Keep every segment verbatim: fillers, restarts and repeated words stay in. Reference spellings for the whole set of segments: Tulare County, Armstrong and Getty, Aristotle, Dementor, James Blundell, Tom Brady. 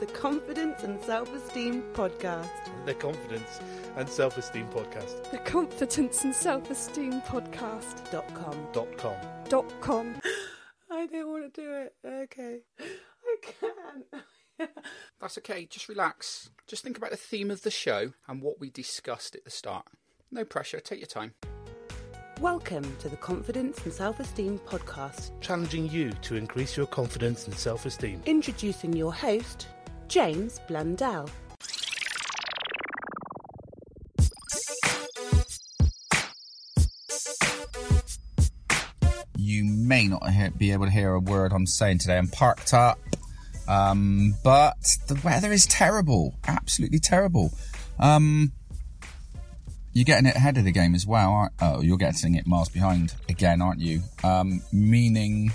The Confidence and Self-Esteem Podcast. The Confidence and Self-Esteem Podcast. The Confidence and Self-Esteem Podcast. Dot com. Dot com. Dot com. I don't want to do it. Okay. I can't. That's okay. Just relax. Just think about the theme of the show and what we discussed at the start. No pressure. Take your time. Welcome to the Confidence and Self-Esteem Podcast. Challenging you to increase your confidence and self-esteem. Introducing your host... James Blundell. You may not be able to hear a word I'm saying today. I'm parked up, um, but the weather is terrible, absolutely terrible. Um, you're getting it ahead of the game as well, aren't you? Oh, you're getting it miles behind again, aren't you? Um, meaning...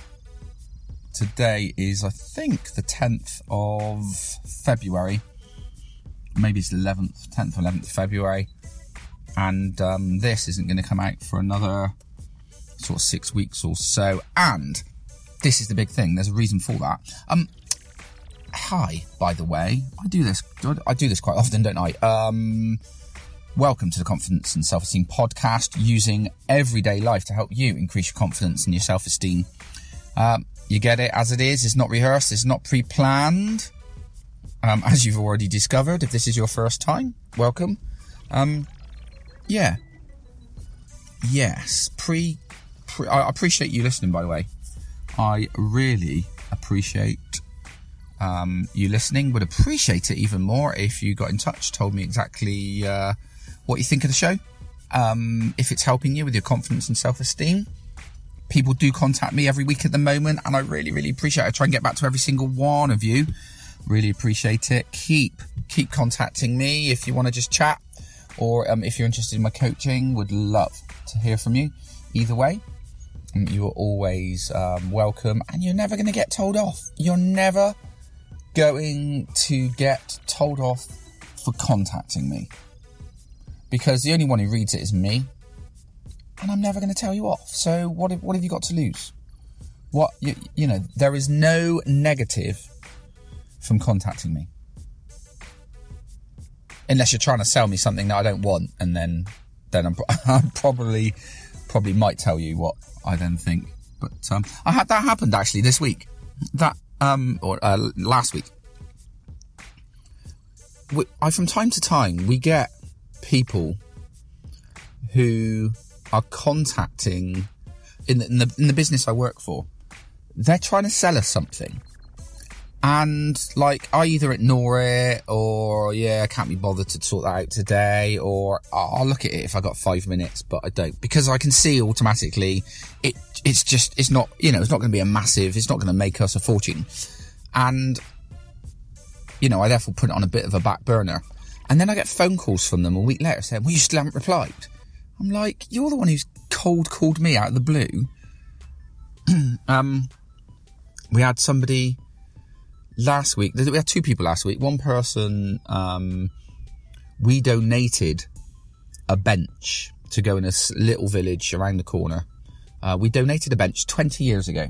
Today is, I think, the tenth of February. Maybe it's the eleventh, tenth or eleventh of February. And um, this isn't going to come out for another sort of six weeks or so. And this is the big thing. There's a reason for that. Um, hi, by the way. I do this I do this quite often, don't I? Um, welcome to the Confidence and Self-Esteem Podcast, using everyday life to help you increase your confidence and your self-esteem. Um, You get it as it is. It's not rehearsed. It's not pre-planned. Um, as you've already discovered, if this is your first time, welcome. Um, yeah. Yes. Pre, pre. I appreciate you listening, by the way. I really appreciate um, you listening. Would appreciate it even more if you got in touch, told me exactly uh, what you think of the show. Um, if it's helping you with your confidence and self-esteem. People do contact me every week at the moment, and I really, really appreciate it. I try and get back to every single one of you. Really appreciate it. Keep keep contacting me if you want to just chat, or um, if you're interested in my coaching, would love to hear from you. Either way, you are always um, welcome, and you're never going to get told off. You're never going to get told off for contacting me, because the only one who reads it is me. And I'm never going to tell you off. So what have, what have you got to lose? What you, you know, there is no negative from contacting me. Unless you're trying to sell me something that I don't want. And then then I'm, I'm probably, probably might tell you what I then think. But um, I had that happened actually this week. That um, or uh, last week. We, I, from time to time, we get people who... are contacting in the, in the in the business I work for. They're trying to sell us something, and like I either ignore it or yeah, I can't be bothered to sort that out today, or oh, I'll look at it if I got five minutes, but I don't because I can see automatically it. It's just it's not you know it's not going to be a massive. It's not going to make us a fortune, and you know I therefore put it on a bit of a back burner, and then I get phone calls from them a week later saying, "Well, you still haven't replied." I'm like, you're the one who's cold called me out of the blue. um, we had somebody last week. We had two people last week. One person, um, we donated a bench to go in a little village around the corner. Uh, we donated a bench twenty years ago,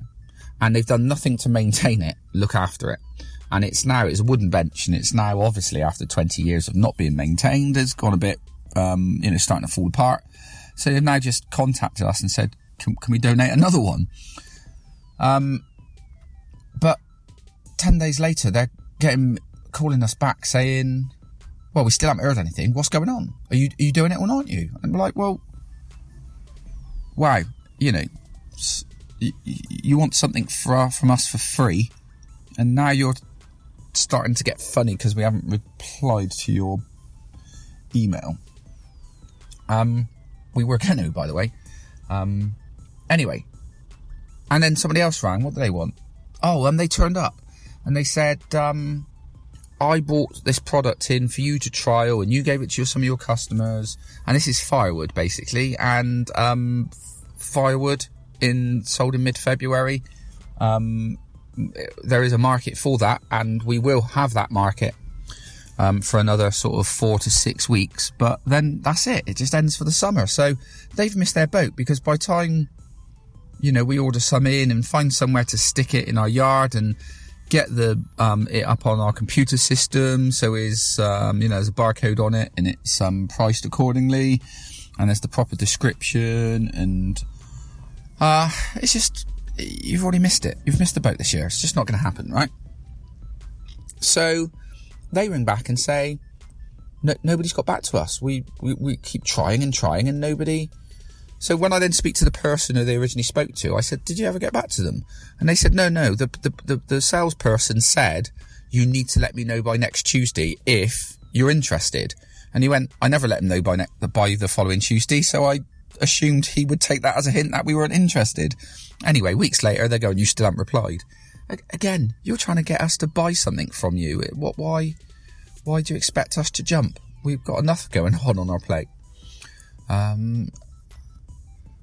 and they've done nothing to maintain it, look after it. And it's now, it's a wooden bench, and it's now obviously after twenty years of not being maintained, it's gone a bit, um, you know, starting to fall apart. So they've now just contacted us and said, can, can we donate another one? Um, but ten days later, they're getting, calling us back saying, well, we still haven't heard anything. What's going on? Are you, are you doing it or aren't you? And we're like, well, wow, you know, you, you want something for, from us for free. And now you're starting to get funny because we haven't replied to your email. Um, we were going to, by the way. Um, anyway. And then somebody else rang. What do they want? Oh, and they turned up. And they said, um, I bought this product in for you to trial, and you gave it to some of your customers. And this is firewood, basically. And um, firewood in sold in mid-February. Um... There is a market for that, and we will have that market um, for another sort of four to six weeks. But then that's it. It just ends for the summer. So they've missed their boat, because by time, you know, we order some in and find somewhere to stick it in our yard and get the um, it up on our computer system. So is um, you know, there's a barcode on it, and it's um, priced accordingly, and there's the proper description, and uh, it's just. You've already missed it. You've missed the boat this year. It's just not going to happen, right? So they ring back and say, no, nobody's got back to us. We, we we keep trying and trying and nobody. So when I then speak to the person who they originally spoke to, I said, did you ever get back to them? And they said, no, no. The, the, the, the salesperson said, you need to let me know by next Tuesday if you're interested. And he went, I never let him know by, ne- by the following Tuesday, so I assumed he would take that as a hint that we weren't interested. Anyway, weeks later, they're going, you still haven't replied. Again, you're trying to get us to buy something from you. What? Why Why do you expect us to jump? We've got enough going on on our plate. Um,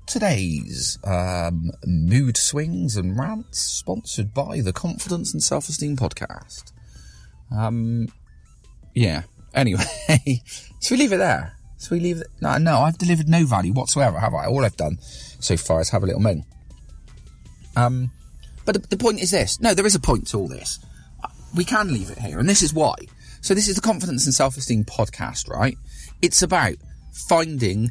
today's um, Mood Swings and Rants, sponsored by the Confidence and Self-Esteem Podcast. Um, yeah, anyway, so we leave it there. So we leave it... No, no, I've delivered no value whatsoever, have I? All I've done so far is have a little moan. Um, but the, the point is this. No, there is a point to all this. We can leave it here, and this is why. So this is the Confidence and Self-Esteem Podcast, right? It's about finding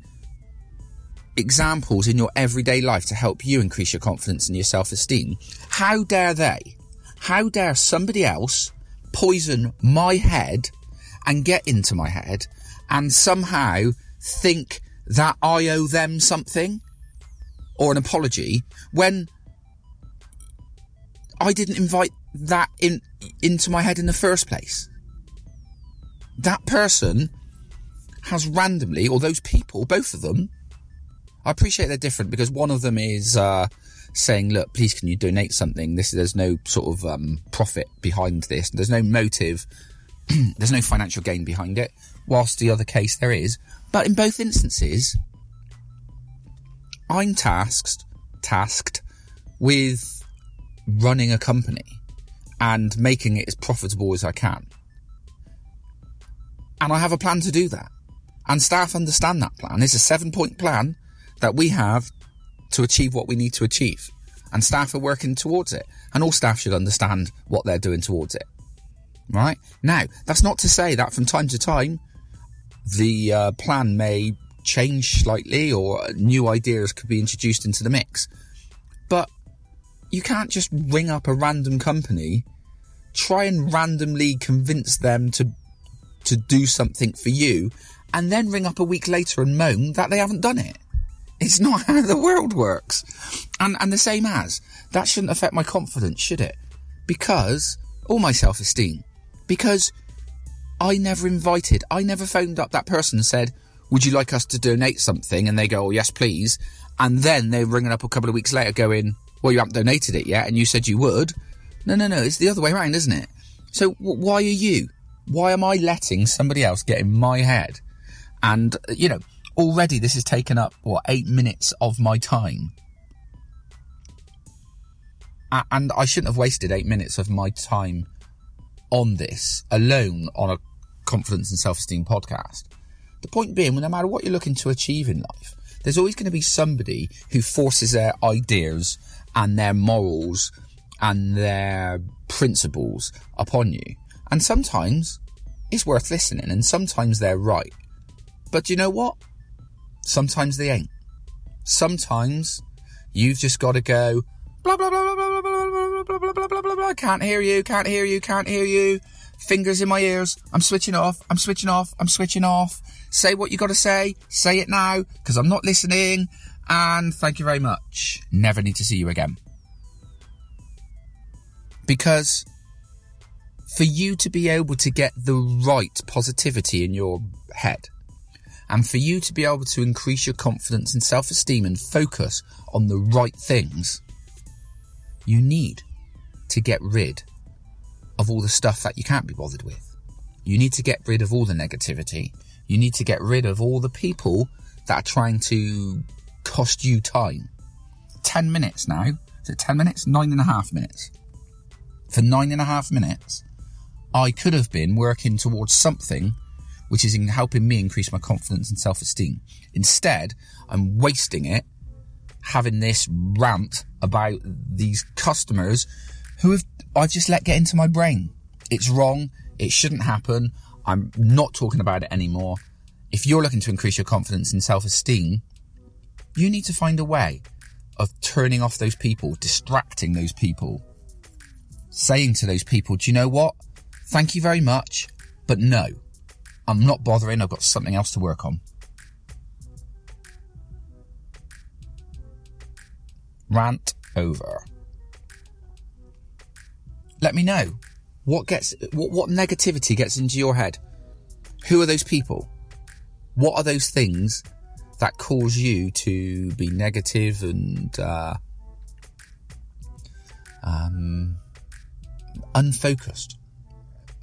examples in your everyday life to help you increase your confidence and your self-esteem. How dare they? How dare somebody else poison my head and get into my head and somehow think that I owe them something or an apology when... I didn't invite that in into my head in the first place. That person has randomly, or those people, both of them, I appreciate they're different because one of them is uh, saying, look, please can you donate something? This, there's no sort of um, profit behind this. There's no motive. There's no financial gain behind it. Whilst the other case there is. But in both instances, I'm tasked, tasked with... running a company and making it as profitable as I can. And I have a plan to do that. And staff understand that plan. It's a seven-point plan that we have to achieve what we need to achieve. And staff are working towards it. And all staff should understand what they're doing towards it. Right? Now, that's not to say that from time to time the uh, plan may change slightly or new ideas could be introduced into the mix. But you can't just ring up a random company, try and randomly convince them to to do something for you, and then ring up a week later and moan that they haven't done it. It's not how the world works. And and the same as, that shouldn't affect my confidence, should it? Because, or my self-esteem, because I never invited, I never phoned up that person and said, would you like us to donate something? And they go, oh, yes, please. And then they're ringing up a couple of weeks later going... well, you haven't donated it yet, and you said you would. No, no, no, it's the other way around, isn't it? So w- why are you? Why am I letting somebody else get in my head? And, you know, Already this has taken up, what, eight minutes of my time. And I shouldn't have wasted eight minutes of my time on this alone on a confidence and self-esteem podcast. The point being, no matter what you're looking to achieve in life, there's always going to be somebody who forces their ideas and their morals and their principles upon you. And sometimes it's worth listening, and sometimes they're right. But you know what? Sometimes they ain't. Sometimes you've just got to go, blah, blah, blah, blah, blah, blah, blah, blah, blah, blah, blah, blah, can't hear you, can't hear you, can't hear you. Fingers in my ears. I'm switching off. I'm switching off. I'm switching off. Say what you got to say. Say it now because I'm not listening. And thank you very much. Never need to see you again. Because for you to be able to get the right positivity in your head, and for you to be able to increase your confidence and self-esteem and focus on the right things, you need to get rid of all the stuff that you can't be bothered with. You need to get rid of all the negativity. You need to get rid of all the people that are trying to cost you time. Ten minutes now. Is it ten minutes? Nine and a half minutes. For nine and a half minutes, I could have been working towards something which is in helping me increase my confidence and self-esteem. Instead, I'm wasting it having this rant about these customers who have, I've just let get into my brain. It's wrong. It shouldn't happen. I'm not talking about it anymore. If you're looking to increase your confidence and self-esteem, you need to find a way of turning off those people, distracting those people, saying to those people, do you know what? Thank you very much, but no, I'm not bothering. I've got something else to work on. Rant over. Let me know what gets what, what negativity gets into your head. Who are those people? What are those things that cause you to be negative and uh, um, unfocused?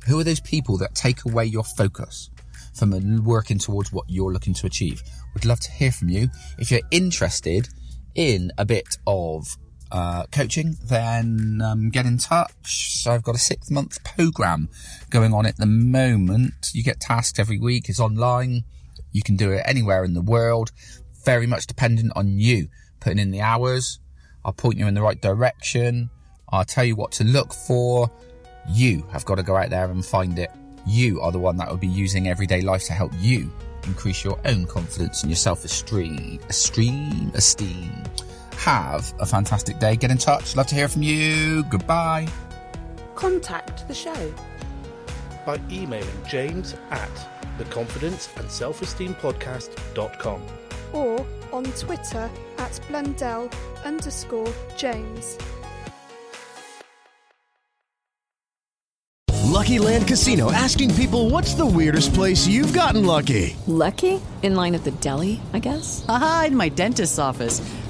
Who are those people that take away your focus from working towards what you're looking to achieve? Would love to hear from you. If you're interested in a bit of uh, coaching, then um, get in touch. So I've got a six month program going on at the moment. You get tasks every week. It's online. You can do it anywhere in the world. Very much dependent on you putting in the hours. I'll point you in the right direction. I'll tell you what to look for. You have got to go out there and find it. You are the one that will be using everyday life to help you increase your own confidence and your self-esteem. Esteem, esteem. Have a fantastic day. Get in touch. Love to hear from you. Goodbye. Contact the show by emailing James at the confidence and self esteem podcast dot com or on Twitter at Blundell underscore James. Lucky Land Casino, asking people, what's the weirdest place you've gotten lucky? Lucky? In line at the deli, I guess? Aha, in my dentist's office.